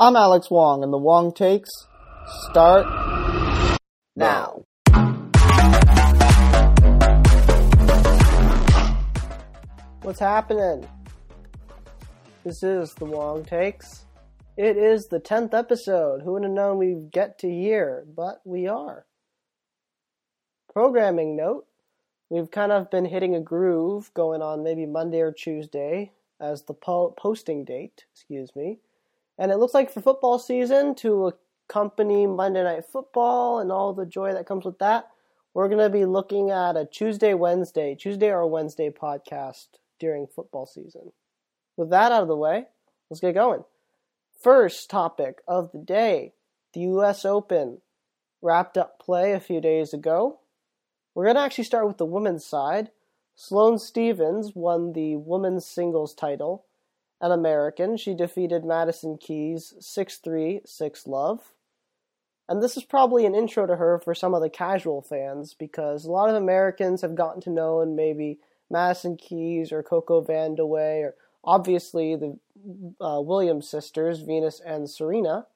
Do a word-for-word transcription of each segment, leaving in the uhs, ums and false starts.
I'm Alex Wong, and the Wong Takes start now. What's happening? This is the Wong Takes. It is the tenth episode. Who would have known we'd get to here? But we are. Programming note, we've kind of been hitting a groove going on maybe Monday or Tuesday as the po- posting date, excuse me. And it looks like for football season, to accompany Monday Night Football and all the joy that comes with that, we're going to be looking at a Tuesday, Wednesday, Tuesday or Wednesday podcast during football season. With that out of the way, let's get going. First topic of the day, the U S Open wrapped up play a few days ago. We're going to actually start with the women's side. Sloane Stephens won the women's singles title. An American, she defeated Madison Keys six three, six love. And this is probably an intro to her for some of the casual fans, because a lot of Americans have gotten to know and maybe Madison Keys or Coco Vandeweghe, or obviously the uh, Williams sisters, Venus and Serena.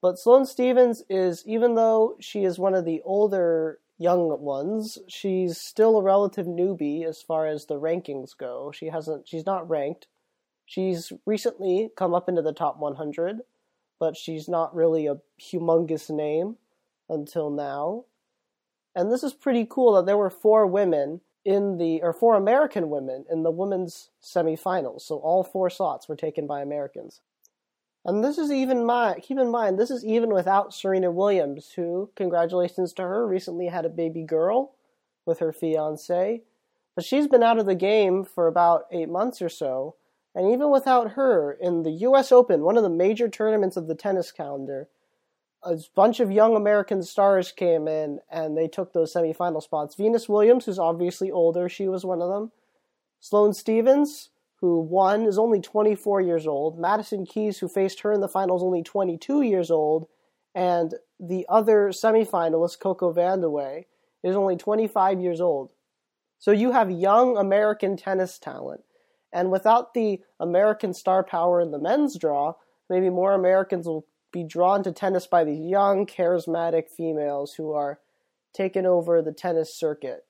But Sloane Stephens is, even though she is one of the older young ones, she's still a relative newbie as far as the rankings go. She hasn't, she's not ranked. She's recently come up into the top one hundred, but she's not really a humongous name until now. And this is pretty cool that there were four women in the, or four American women in the women's semifinals. So all four slots were taken by Americans. And this is even my, keep in mind, this is even without Serena Williams, who, congratulations to her, recently had a baby girl with her fiance. But she's been out of the game for about eight months or so. And even without her, in the U S Open, one of the major tournaments of the tennis calendar, a bunch of young American stars came in and they took those semifinal spots. Venus Williams, who's obviously older, she was one of them. Sloane Stephens, who won, is only twenty-four years old. Madison Keys, who faced her in the finals, only twenty-two years old. And the other semifinalist, Coco Vandeweghe, is only twenty-five years old. So you have young American tennis talent. And without the American star power in the men's draw, maybe more Americans will be drawn to tennis by these young, charismatic females who are taking over the tennis circuit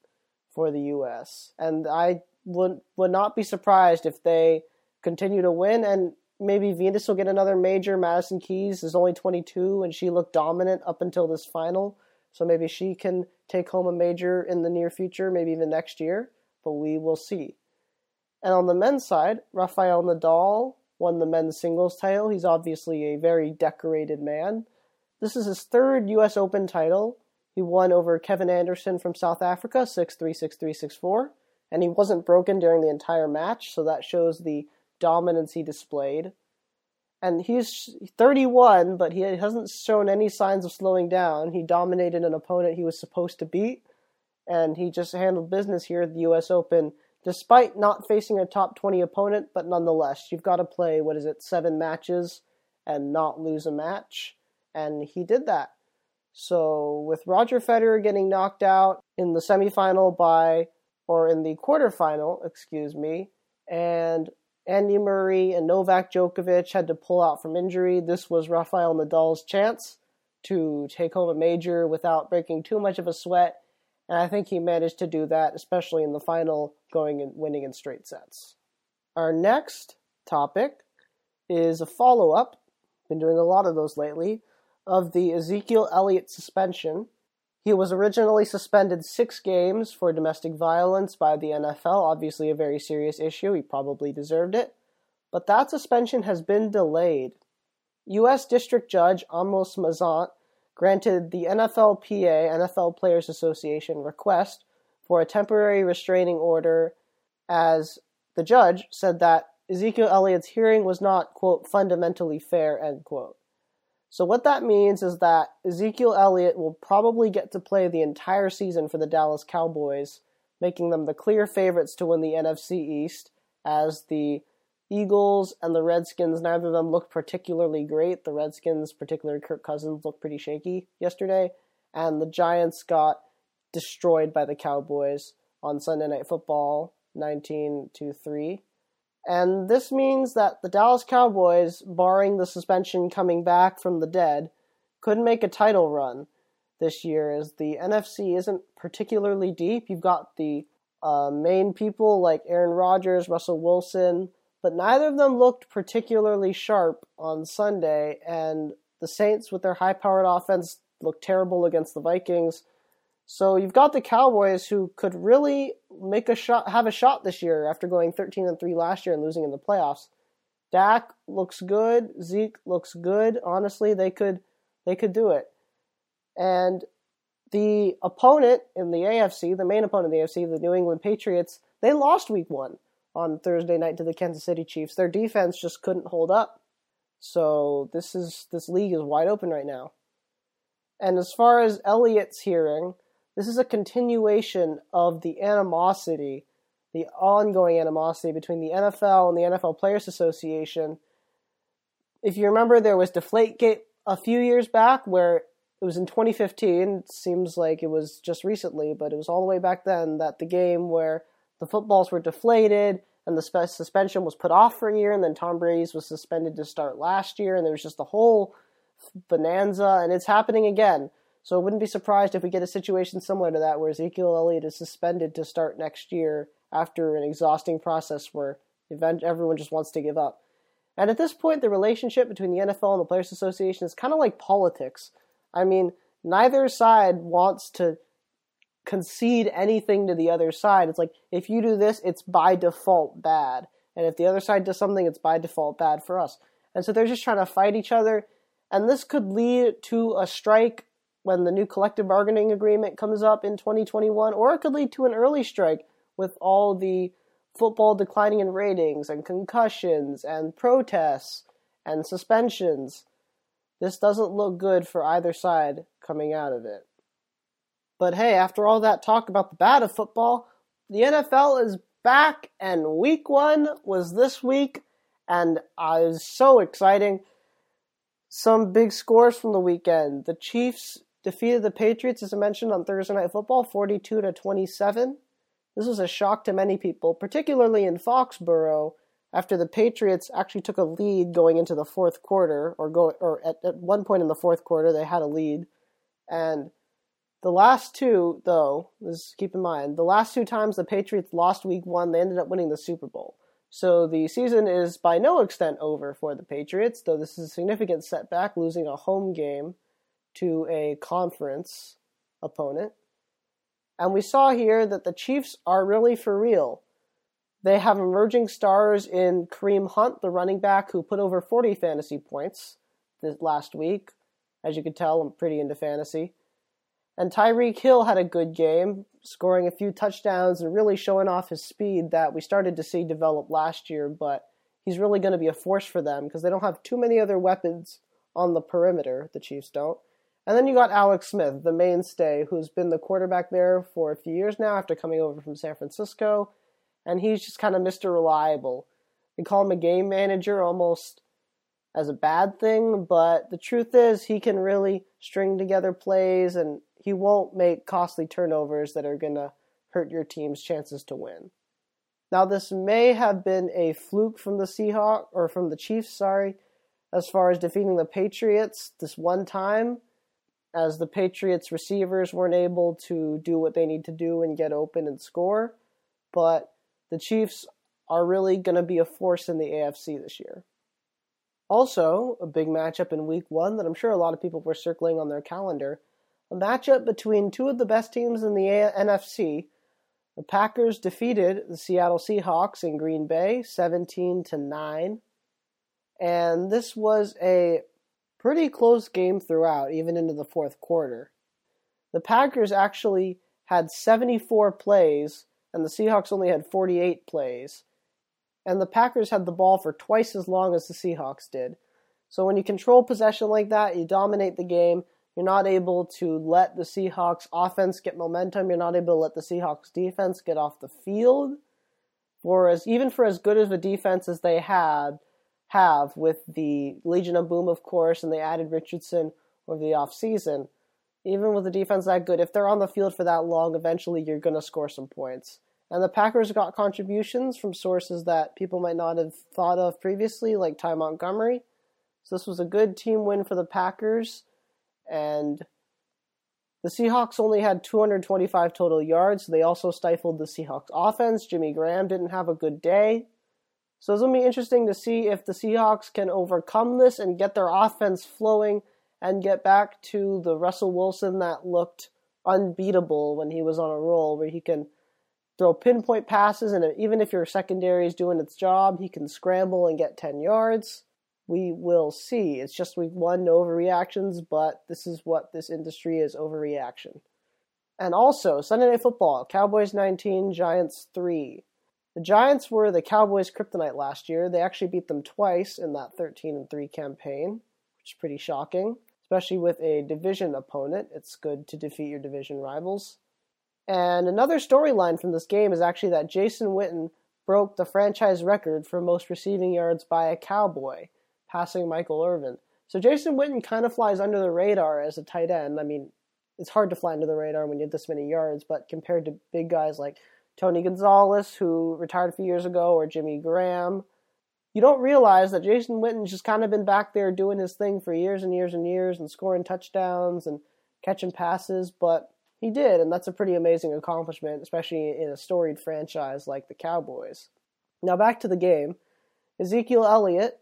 for the U S. And I would, would not be surprised if they continue to win, and maybe Venus will get another major. Madison Keys is only twenty-two, and she looked dominant up until this final. So maybe she can take home a major in the near future, maybe even next year, but we will see. And on the men's side, Rafael Nadal won the men's singles title. He's obviously a very decorated man. This is his third U S Open title. He won over Kevin Anderson from South Africa, six three, six three, six four. And he wasn't broken during the entire match, so that shows the dominance he displayed. And he's thirty-one, but he hasn't shown any signs of slowing down. He dominated an opponent he was supposed to beat, and he just handled business here at the U S Open. Despite not facing a top twenty opponent, but nonetheless, you've got to play, what is it, seven matches and not lose a match. And he did that. So with Roger Federer getting knocked out in the semifinal by, or in the quarterfinal, excuse me, and Andy Murray and Novak Djokovic had to pull out from injury, this was Rafael Nadal's chance to take home a major without breaking too much of a sweat. And I think he managed to do that, especially in the final, going and winning in straight sets. Our next topic is a follow-up, been doing a lot of those lately, of the Ezekiel Elliott suspension. He was originally suspended six games for domestic violence by the N F L, obviously a very serious issue, he probably deserved it. But that suspension has been delayed. U S District Judge Amos Mazant granted the N F L P A, N F L Players Association, request for a temporary restraining order, as the judge said that Ezekiel Elliott's hearing was not, quote, fundamentally fair, end quote. So what that means is that Ezekiel Elliott will probably get to play the entire season for the Dallas Cowboys, making them the clear favorites to win the N F C East, as the Eagles and the Redskins, neither of them looked particularly great. The Redskins, particularly Kirk Cousins, looked pretty shaky yesterday. And the Giants got destroyed by the Cowboys on Sunday Night Football, nineteen to three. And this means that the Dallas Cowboys, barring the suspension coming back from the dead, could make a title run this year, as the N F C isn't particularly deep. You've got the uh, main people like Aaron Rodgers, Russell Wilson, but neither of them looked particularly sharp on Sunday, and the Saints with their high-powered offense looked terrible against the Vikings. So you've got the Cowboys, who could really make a shot, have a shot this year after going thirteen and three last year and losing in the playoffs. Dak looks good. Zeke looks good. Honestly, they could they could do it. And the opponent in the A F C, the main opponent in the A F C, the New England Patriots, they lost week one on Thursday night to the Kansas City Chiefs. Their defense just couldn't hold up. So this is this league is wide open right now. And as far as Elliott's hearing, this is a continuation of the animosity, the ongoing animosity between the N F L and the N F L Players Association. If you remember, there was Deflategate a few years back, where it was in twenty fifteen, it seems like it was just recently, but it was all the way back then, that the game where the footballs were deflated and the sp- suspension was put off for a year, and then Tom Brady's was suspended to start last year, and there was just a whole bonanza, and it's happening again. So I wouldn't be surprised if we get a situation similar to that, where Ezekiel Elliott is suspended to start next year after an exhausting process where everyone just wants to give up. And at this point, the relationship between the N F L and the Players Association is kind of like politics. I mean, neither side wants to concede anything to the other side. It's like, if you do this, it's by default bad. And if the other side does something, it's by default bad for us. And so they're just trying to fight each other. And this could lead to a strike when the new collective bargaining agreement comes up in twenty twenty-one, or it could lead to an early strike with all the football declining in ratings and concussions and protests and suspensions. This doesn't look good for either side coming out of it. But hey, after all that talk about the bad of football, the N F L is back, and week one was this week, and uh, it was so exciting. Some big scores from the weekend. The Chiefs defeated the Patriots, as I mentioned, on Thursday Night Football, forty-two to twenty-seven. This was a shock to many people, particularly in Foxborough, after the Patriots actually took a lead going into the fourth quarter, or go, or at, at one point in the fourth quarter, they had a lead. And the last two, though, just keep in mind, the last two times the Patriots lost week one, they ended up winning the Super Bowl. So the season is by no extent over for the Patriots, though this is a significant setback, losing a home game to a conference opponent. And we saw here that the Chiefs are really for real. They have emerging stars in Kareem Hunt, the running back who put over forty fantasy points this last week. As you can tell, I'm pretty into fantasy. And Tyreek Hill had a good game, scoring a few touchdowns and really showing off his speed that we started to see develop last year, but he's really going to be a force for them because they don't have too many other weapons on the perimeter, the Chiefs don't. And then you got Alex Smith, the mainstay, who's been the quarterback there for a few years now after coming over from San Francisco, and he's just kind of Mister Reliable. They call him a game manager almost as a bad thing, but the truth is he can really string together plays, and he won't make costly turnovers that are going to hurt your team's chances to win. Now, this may have been a fluke from the Seahawks, or from the Chiefs, sorry, as far as defeating the Patriots this one time, as the Patriots receivers weren't able to do what they need to do and get open and score, but the Chiefs are really going to be a force in the A F C this year. Also, a big matchup in week one that I'm sure a lot of people were circling on their calendar, a matchup between two of the best teams in the a- N F C. The Packers defeated the Seattle Seahawks in Green Bay, seventeen to nine. And this was a pretty close game throughout, even into the fourth quarter. The Packers actually had seventy-four plays, and the Seahawks only had forty-eight plays. And the Packers had the ball for twice as long as the Seahawks did. So when you control possession like that, you dominate the game. You're not able to let the Seahawks offense get momentum. You're not able to let the Seahawks defense get off the field. Whereas even for as good of a defense as they had, have with the Legion of Boom, of course, and they added Richardson over the offseason, even with a defense that good, if they're on the field for that long, eventually you're going to score some points. And the Packers got contributions from sources that people might not have thought of previously, like Ty Montgomery. So this was a good team win for the Packers. And the Seahawks only had two hundred twenty-five total yards. So they also stifled the Seahawks offense. Jimmy Graham didn't have a good day. So it's going to be interesting to see if the Seahawks can overcome this and get their offense flowing and get back to the Russell Wilson that looked unbeatable when he was on a roll, where he can throw pinpoint passes, and even if your secondary is doing its job, he can scramble and get ten yards. We will see. It's just week one, no overreactions, but this is what this industry is, overreaction. And also, Sunday Night Football, Cowboys nineteen, Giants three. The Giants were the Cowboys' kryptonite last year. They actually beat them twice in that thirteen and three campaign, which is pretty shocking, especially with a division opponent. It's good to defeat your division rivals. And another storyline from this game is actually that Jason Witten broke the franchise record for most receiving yards by a Cowboy, passing Michael Irvin. So Jason Witten kind of flies under the radar as a tight end. I mean, it's hard to fly under the radar when you have this many yards, but compared to big guys like Tony Gonzalez, who retired a few years ago, or Jimmy Graham, you don't realize that Jason Witten's just kind of been back there doing his thing for years and years and years and scoring touchdowns and catching passes, but he did, and that's a pretty amazing accomplishment, especially in a storied franchise like the Cowboys. Now back to the game. Ezekiel Elliott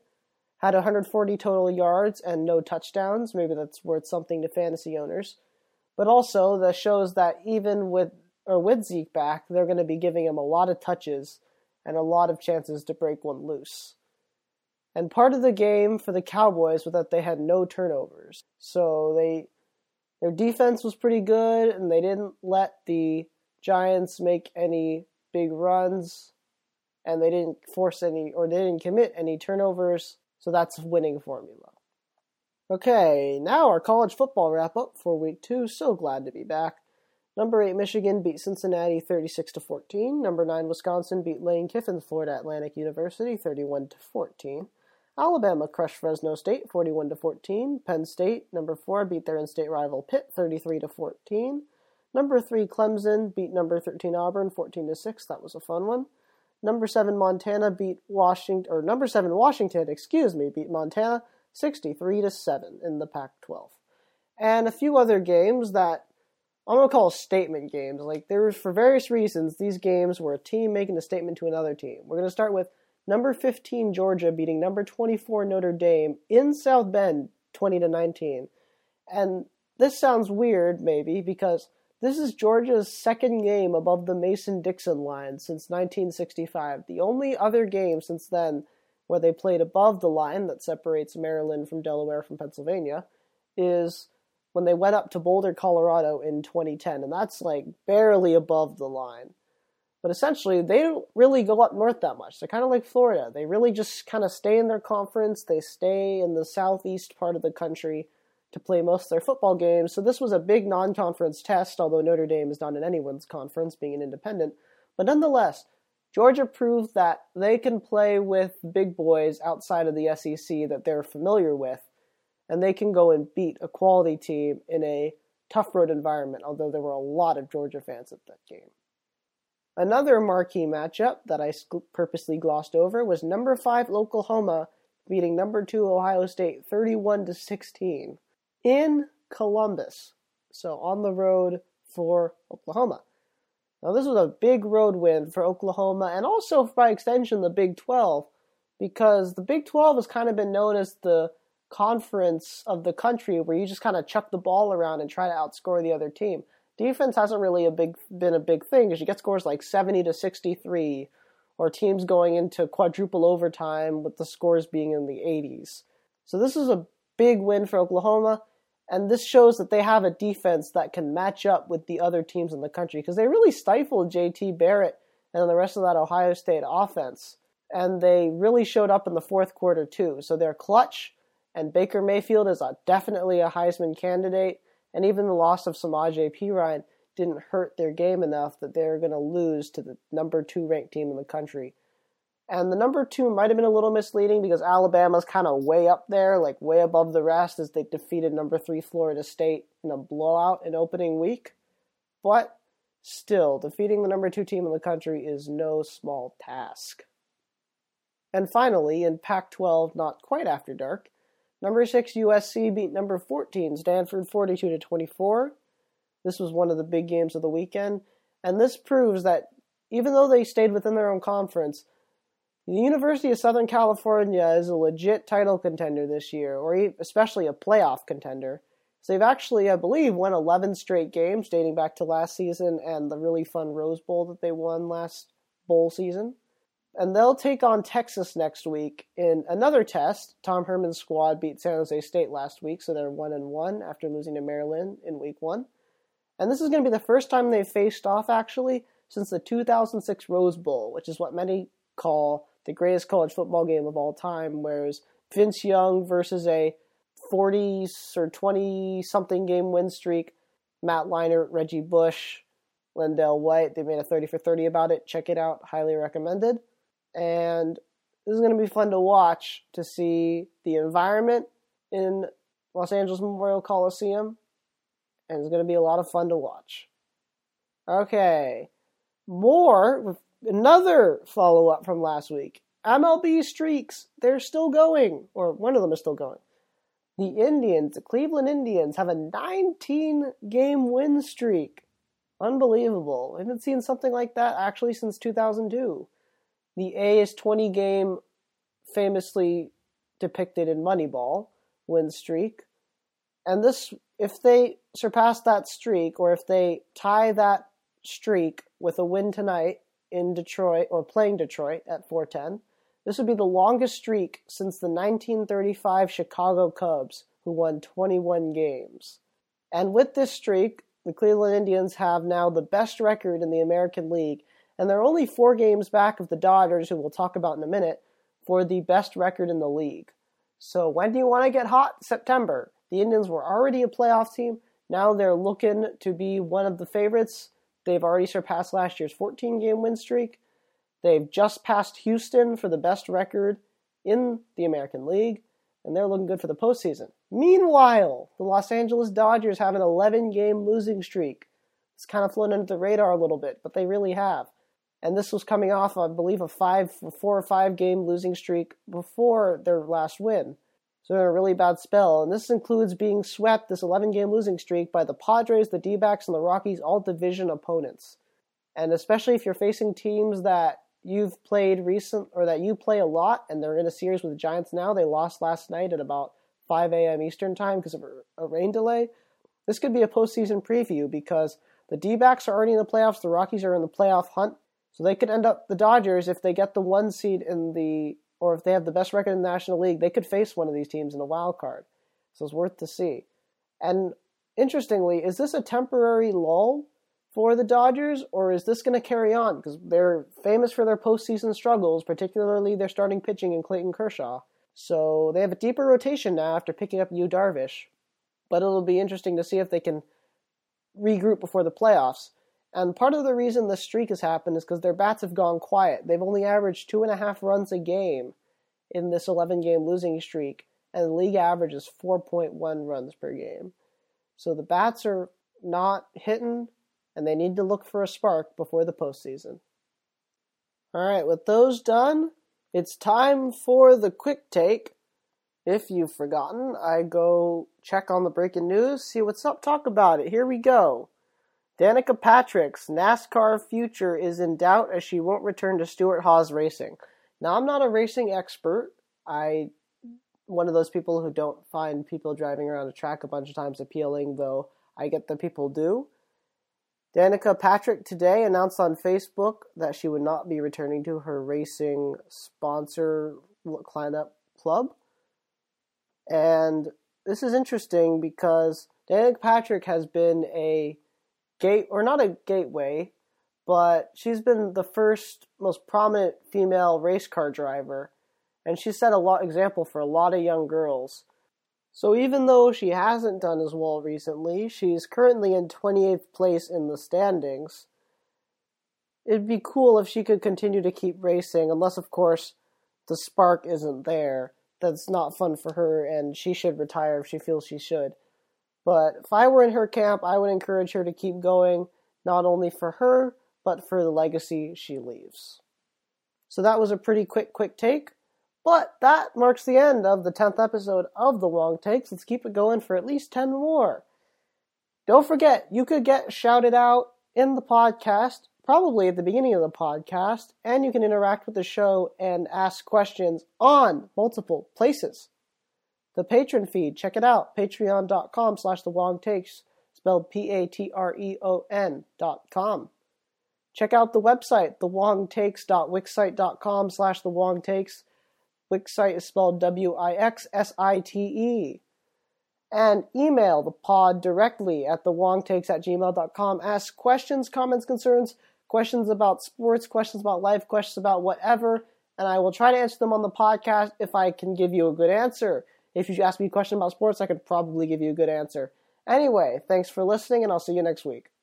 had one hundred forty total yards and no touchdowns. Maybe that's worth something to fantasy owners. But also, that shows that even with or with Zeke back, they're going to be giving him a lot of touches and a lot of chances to break one loose. And part of the game for the Cowboys was that they had no turnovers. So they... Their defense was pretty good, and they didn't let the Giants make any big runs, and they didn't force any, or they didn't commit any turnovers, so that's a winning formula. Okay, now our college football wrap-up for week two. So glad to be back. Number eight, Michigan beat Cincinnati thirty-six to fourteen. Number nine, Wisconsin beat Lane Kiffin, Florida Atlantic University thirty-one to fourteen. Alabama crushed Fresno State forty-one to fourteen. Penn State, number four, beat their in-state rival Pitt thirty-three to fourteen. Number three, Clemson beat number thirteen Auburn fourteen to six. That was a fun one. Number seven Montana beat Washington or number seven Washington, excuse me, beat Montana sixty-three to seven in the Pac twelve. And a few other games that I'm going to call statement games. Like, there was, for various reasons, these games were a team making a statement to another team. We're going to start with number fifteen, Georgia, beating number twenty-four, Notre Dame, in South Bend, twenty to nineteen. And this sounds weird, maybe, because this is Georgia's second game above the Mason-Dixon line since nineteen sixty-five. The only other game since then where they played above the line that separates Maryland from Delaware from Pennsylvania is when they went up to Boulder, Colorado in twenty ten. And that's, like, barely above the line. But essentially, they don't really go up north that much. They're kind of like Florida. They really just kind of stay in their conference. They stay in the southeast part of the country to play most of their football games. So this was a big non-conference test, although Notre Dame is not in anyone's conference, being an independent. But nonetheless, Georgia proved that they can play with big boys outside of the S E C that they're familiar with, and they can go and beat a quality team in a tough road environment, although there were a lot of Georgia fans at that game. Another marquee matchup that I purposely glossed over was number five Oklahoma beating number two Ohio State thirty-one to sixteen in Columbus. So on the road for Oklahoma. Now this was a big road win for Oklahoma, and also by extension the Big twelve, because the Big twelve has kind of been known as the conference of the country where you just kind of chuck the ball around and try to outscore the other team. Defense hasn't really a big been a big thing because you get scores like seventy to sixty-three or teams going into quadruple overtime with the scores being in the eighties. So this is a big win for Oklahoma, and this shows that they have a defense that can match up with the other teams in the country because they really stifled J T Barrett and the rest of that Ohio State offense, and they really showed up in the fourth quarter too. So they're clutch, and Baker Mayfield is a, definitely a Heisman candidate. And even the loss of Samaje Perine didn't hurt their game enough that they're going to lose to the number two ranked team in the country. And the number two might have been a little misleading because Alabama's kind of way up there, like way above the rest, as they defeated number three Florida State in a blowout in opening week. But Still, defeating the number two team in the country is no small task. And finally, in Pac twelve, not quite after dark, number six U S C beat number fourteen Stanford forty-two to twenty-four. This was one of the big games of the weekend, and this proves that even though they stayed within their own conference, the University of Southern California is a legit title contender this year, or especially a playoff contender. So they've actually, I believe, won eleven straight games dating back to last season and the really fun Rose Bowl that they won last bowl season. And they'll take on Texas next week in another test. Tom Herman's squad beat San Jose State last week, so they're one and one after losing to Maryland in week one. And this is going to be the first time they've faced off, actually, since the two thousand six Rose Bowl, which is what many call the greatest college football game of all time, whereas Vince Young versus a forty or twenty-something game win streak, Matt Leinart, Reggie Bush, Lendell White. They made a thirty for thirty about it. Check it out. Highly recommended. And this is going to be fun to watch, to see the environment in Los Angeles Memorial Coliseum, and it's going to be a lot of fun to watch. Okay, more with another follow-up from last week. M L B streaks, they're still going, or one of them is still going. The Indians, the Cleveland Indians, have a nineteen-game win streak. Unbelievable. I haven't seen something like that actually since two thousand two. The A's twenty-game, famously depicted in Moneyball, win streak. And this, if they surpass that streak, or if they tie that streak with a win tonight, in Detroit, or playing Detroit at four ten. This would be the longest streak since the nineteen thirty-five Chicago Cubs, who won twenty-one games. And with this streak, the Cleveland Indians have now the best record in the American League, and they're only four games back of the Dodgers, who we'll talk about in a minute, for the best record in the league. So when do you want to get hot? September. The Indians were already a playoff team. Now they're looking to be one of the favorites. They've already surpassed last year's fourteen-game win streak. They've just passed Houston for the best record in the American League, and they're looking good for the postseason. Meanwhile, the Los Angeles Dodgers have an eleven-game losing streak. It's kind of flown under the radar a little bit, but they really have. And this was coming off, I believe, a five, four or five-game losing streak before their last win. So they're in a really bad spell, and this includes being swept, this eleven-game losing streak, by the Padres, the D-backs, and the Rockies, all division opponents. And especially if you're facing teams that you've played recent, or that you play a lot, and they're in a series with the Giants now. They lost last night at about five a.m. Eastern time because of a rain delay. This could be a postseason preview because the D-backs are already in the playoffs, the Rockies are in the playoff hunt, so they could end up, the Dodgers, if they get the one seed in the, or if they have the best record in the National League, they could face one of these teams in a wild card. So it's worth to see. And interestingly, is this a temporary lull for the Dodgers, or is this going to carry on? Because they're famous for their postseason struggles, particularly their starting pitching in Clayton Kershaw. So they have a deeper rotation now after picking up Yu Darvish. But it'll be interesting to see if they can regroup before the playoffs. And part of the reason this streak has happened is because their bats have gone quiet. They've only averaged two and a half runs a game in this eleven-game losing streak, and the league average is four point one runs per game. So the bats are not hitting, and they need to look for a spark before the postseason. All right, with those done, it's time for the quick take. If you've forgotten, I go check on the breaking news, see what's up, talk about it. Here we go. Danica Patrick's NASCAR future is in doubt as she won't return to Stewart-Haas Racing. Now, I'm not a racing expert. I, one of those people who don't find people driving around a track a bunch of times appealing, though I get that people do. Danica Patrick today announced on Facebook that she would not be returning to her racing sponsor lineup club. And this is interesting because Danica Patrick has been a Gate, or not a gateway, but she's been the first most prominent female race car driver, and she set a lot example for a lot of young girls. So even though she hasn't done as well recently, she's currently in twenty-eighth place in the standings. It'd be cool if she could continue to keep racing, unless of course the spark isn't there. That's not fun for her, and she should retire if she feels she should. But if I were in her camp, I would encourage her to keep going, not only for her, but for the legacy she leaves. So that was a pretty quick, quick take. But that marks the end of the tenth episode of The Wong Takes. Let's keep it going for at least ten more. Don't forget, you could get shouted out in the podcast, probably at the beginning of the podcast, and you can interact with the show and ask questions on multiple places. The Patreon feed, check it out, patreon.com slash The Wong Takes, spelled P-A-T-R-E-O-N dot com. Check out the website, thewongtakes.wixsite.com slash The Wong Takes. Wixsite is spelled W I X S I T E. And email the pod directly at thewongtakes at gmail.com. Ask questions, comments, concerns, questions about sports, questions about life, questions about whatever, and I will try to answer them on the podcast if I can give you a good answer. If you ask me a question about sports, I could probably give you a good answer. Anyway, thanks for listening, and I'll see you next week.